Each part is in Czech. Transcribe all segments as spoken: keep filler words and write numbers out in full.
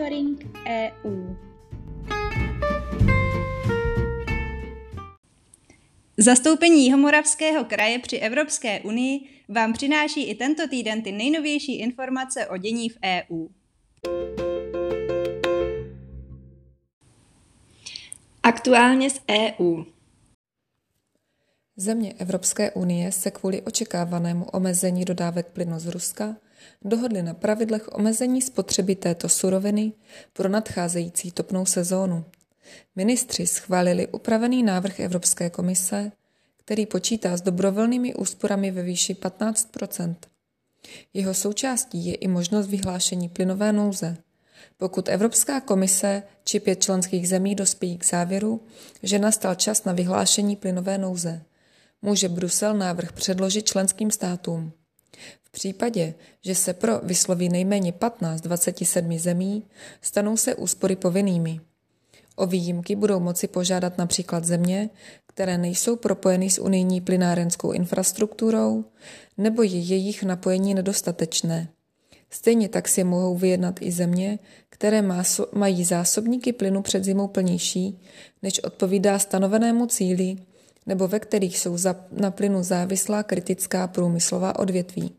Monitoring E U. Zastoupení Jihomoravského kraje při Evropské unii vám přináší i tento týden ty nejnovější informace o dění v E U. Aktuálně z E U. Země Evropské unie se kvůli očekávanému omezení dodávek plynu z Ruska dohodly na pravidlech omezení spotřeby této suroviny pro nadcházející topnou sezónu. Ministři schválili upravený návrh Evropské komise, který počítá s dobrovolnými úsporami ve výši patnáct procent. Jeho součástí je i možnost vyhlášení plynové nouze, pokud Evropská komise či pět členských zemí dospějí k závěru, že nastal čas na vyhlášení plynové nouze. Může Brusel návrh předložit členským státům. V případě, že se pro vysloví nejméně patnáct z dvaceti sedmi zemí, stanou se úspory povinnými. O výjimky budou moci požádat například země, které nejsou propojeny s unijní plynárenskou infrastrukturou, nebo je jejich napojení nedostatečné. Stejně tak si mohou vyjednat i země, které mají zásobníky plynu před zimou plnější, než odpovídá stanovenému cíli, nebo ve kterých jsou na plynu závislá kritická průmyslová odvětví.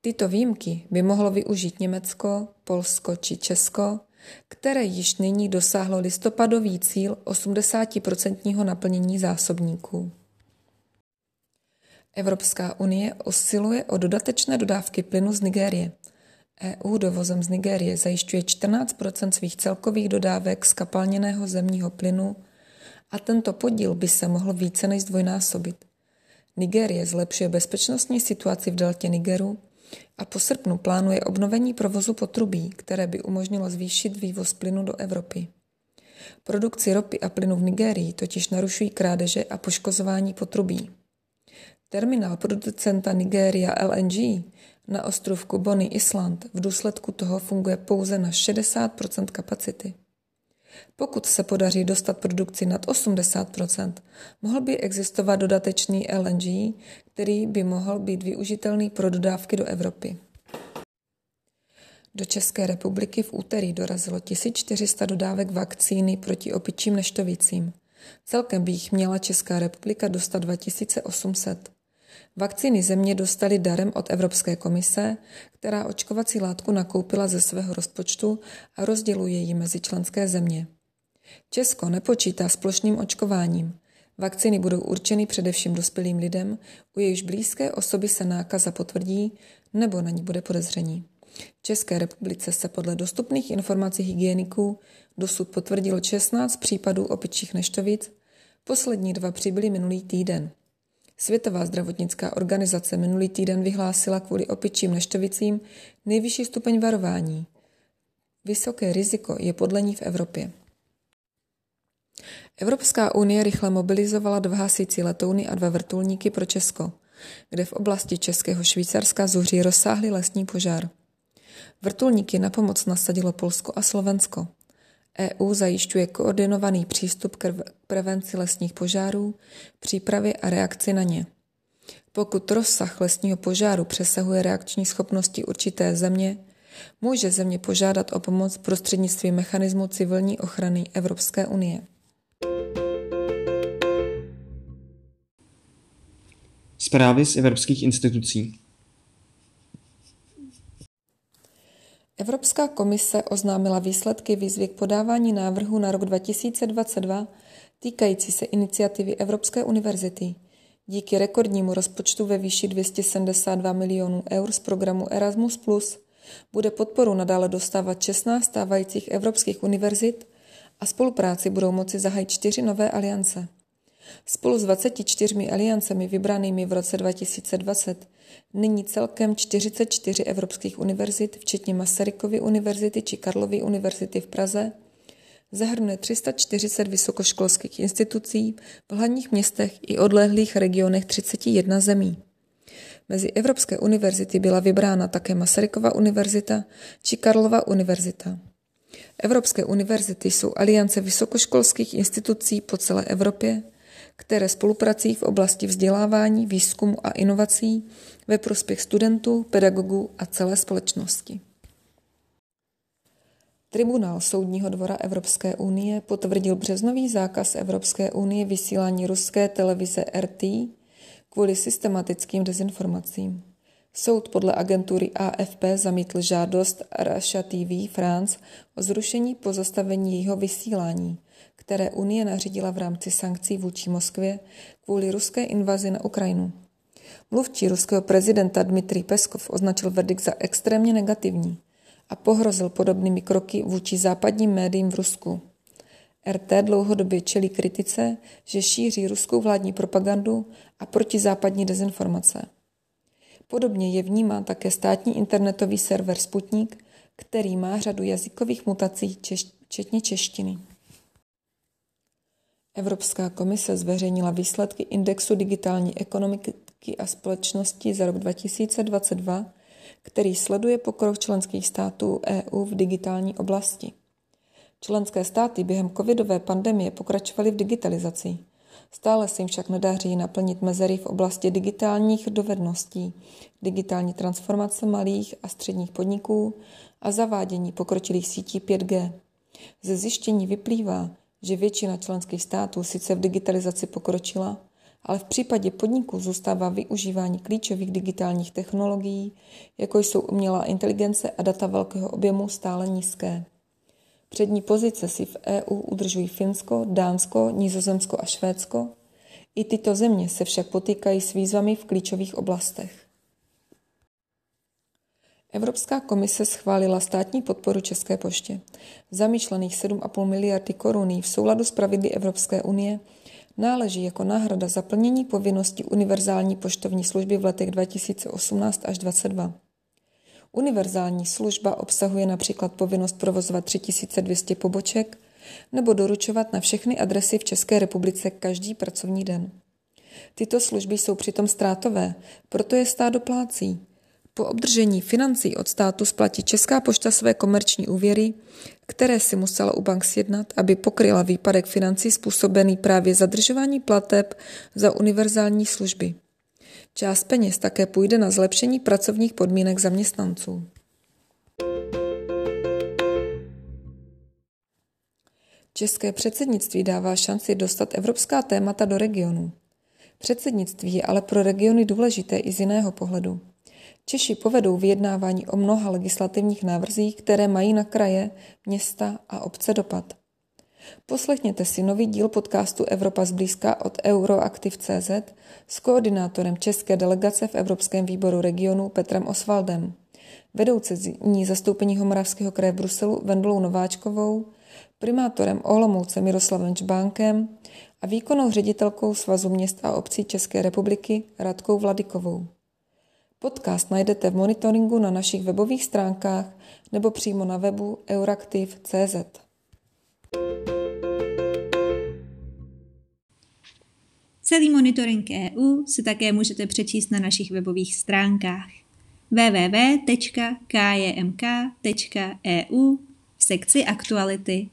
Tyto výjimky by mohlo využít Německo, Polsko či Česko, které již nyní dosáhlo listopadový cíl osmdesát procent naplnění zásobníků. Evropská unie usiluje o dodatečné dodávky plynu z Nigérie. E U dovozem z Nigérie zajišťuje čtrnáct procent svých celkových dodávek zkapalněného zemního plynu a tento podíl by se mohl více než zdvojnásobit. Nigérie zlepšuje bezpečnostní situaci v deltě Nigeru a po srpnu plánuje obnovení provozu potrubí, které by umožnilo zvýšit vývoz plynu do Evropy. Produkci ropy a plynu v Nigérii totiž narušují krádeže a poškozování potrubí. Terminál producenta Nigeria L N G na ostrovku Bonny Island v důsledku toho funguje pouze na šedesát procent kapacity. Pokud se podaří dostat produkci nad osmdesát procent, mohl by existovat dodatečný L N G, který by mohl být využitelný pro dodávky do Evropy. Do České republiky v úterý dorazilo tisíc čtyři sta dodávek vakcíny proti opičím neštovicím. Celkem by jich měla Česká republika dostat dva tisíce osm set. Vakcíny země dostaly darem od Evropské komise, která očkovací látku nakoupila ze svého rozpočtu a rozděluje ji mezi členské země. Česko nepočítá s plošným očkováním. Vakcíny budou určeny především dospělým lidem, u jejichž blízké osoby se nákaza potvrdí nebo na ní bude podezření. V České republice se podle dostupných informací hygieniků dosud potvrdilo šestnáct případů opičích neštovic, poslední dva přibyly minulý týden. Světová zdravotnická organizace minulý týden vyhlásila kvůli opičím neštovicím nejvyšší stupeň varování. Vysoké riziko je podle ní v Evropě. Evropská unie rychle mobilizovala dva hasící letouny a dva vrtulníky pro Česko, kde v oblasti Českého Švýcarska zuří rozsáhlý lesní požár. Vrtulníky na pomoc nasadilo Polsko a Slovensko. E U zajišťuje koordinovaný přístup k prevenci lesních požárů, přípravě a reakci na ně. Pokud rozsah lesního požáru přesahuje reakční schopnosti určité země, může země požádat o pomoc prostřednictvím mechanismu civilní ochrany Evropské unie. Zprávy z evropských institucí. Evropská komise oznámila výsledky výzvy k podávání návrhu na rok dva tisíce dvacet dva týkající se iniciativy Evropské univerzity. Díky rekordnímu rozpočtu ve výši dvě stě sedmdesát dva milionů eur z programu Erasmus plus, bude podporu nadále dostávat šestnáct stávajících evropských univerzit a spolupráci budou moci zahájit čtyři nové aliance. Spolu s dvaceti čtyřmi aliancemi vybranými v roce dva tisíce dvacet nyní celkem čtyřicet čtyři evropských univerzit, včetně Masarykovy univerzity či Karlovy univerzity v Praze, zahrnuje tři sta čtyřicet vysokoškolských institucí v hlavních městech i odlehlých regionech třiceti jedné zemí. Mezi evropské univerzity byla vybrána také Masarykova univerzita či Karlova univerzita. Evropské univerzity jsou aliance vysokoškolských institucí po celé Evropě, které spolupracují v oblasti vzdělávání, výzkumu a inovací ve prospěch studentů, pedagogů a celé společnosti. Tribunál soudního dvora Evropské unie potvrdil březnový zákaz Evropské unie vysílání ruské televize R T kvůli systematickým dezinformacím. Soud podle agentury A F P zamítl žádost Russia T V France o zrušení pozastavení jejího vysílání, které Unie nařídila v rámci sankcí vůči Moskvě kvůli ruské invazi na Ukrajinu. Mluvčí ruského prezidenta Dmitry Peskov označil verdikt za extrémně negativní a pohrozil podobnými kroky vůči západním médiím v Rusku. R T dlouhodobě čelí kritice, že šíří ruskou vládní propagandu a protizápadní dezinformace. Podobně je vnímán také státní internetový server Sputnik, který má řadu jazykových mutací, včetně češtiny. Evropská komise zveřejnila výsledky Indexu digitální ekonomiky a společnosti za rok dva tisíce dvacet dva, který sleduje pokrok členských států E U v digitální oblasti. Členské státy během covidové pandemie pokračovaly v digitalizaci. Stále se jim však nedaří naplnit mezery v oblasti digitálních dovedností, digitální transformace malých a středních podniků a zavádění pokročilých sítí pět G. Ze zjištění vyplývá, že většina členských států sice v digitalizaci pokročila, ale v případě podniků zůstává využívání klíčových digitálních technologií, jako jsou umělá inteligence a data velkého objemu, stále nízké. Přední pozice si v E U udržují Finsko, Dánsko, Nizozemsko a Švédsko. I tyto země se však potýkají s výzvami v klíčových oblastech. Evropská komise schválila státní podporu České poště. Zamýšlených sedm a půl miliardy korun v souladu s pravidly Evropské unie náleží jako náhrada za plnění povinnosti univerzální poštovní služby v letech dva tisíce osmnáct až dva tisíce dvacet dva. Univerzální služba obsahuje například povinnost provozovat tři tisíce dvě stě poboček nebo doručovat na všechny adresy v České republice každý pracovní den. Tyto služby jsou přitom ztrátové, proto je stát doplácí. Po obdržení financí od státu splatí Česká pošta své komerční úvěry, které si musela u bank sjednat, aby pokryla výpadek financí způsobený právě zadržování plateb za univerzální služby. Část peněz také půjde na zlepšení pracovních podmínek zaměstnanců. České předsednictví dává šanci dostat evropská témata do regionu. Předsednictví je ale pro regiony důležité i z jiného pohledu. Češi povedou vyjednávání o mnoha legislativních návrzích, které mají na kraje, města a obce dopad. Poslechněte si nový díl podcastu Evropa zblízka od Euractiv tečka cé zet s koordinátorem české delegace v Evropském výboru regionů Petrem Osvaldem, vedoucí zastoupení Moravského kraje v Bruselu Vendulou Nováčkovou, primátorem Olomouce Miroslavem Žbánkem a výkonnou ředitelkou Svazu měst a obcí České republiky Radkou Vladykovou. Podcast najdete v monitoringu na našich webových stránkách nebo přímo na webu Euractiv tečka cé zet. Celý monitoring E U se také můžete přečíst na našich webových stránkách w w w tečka k j m k tečka e u v sekci aktuality.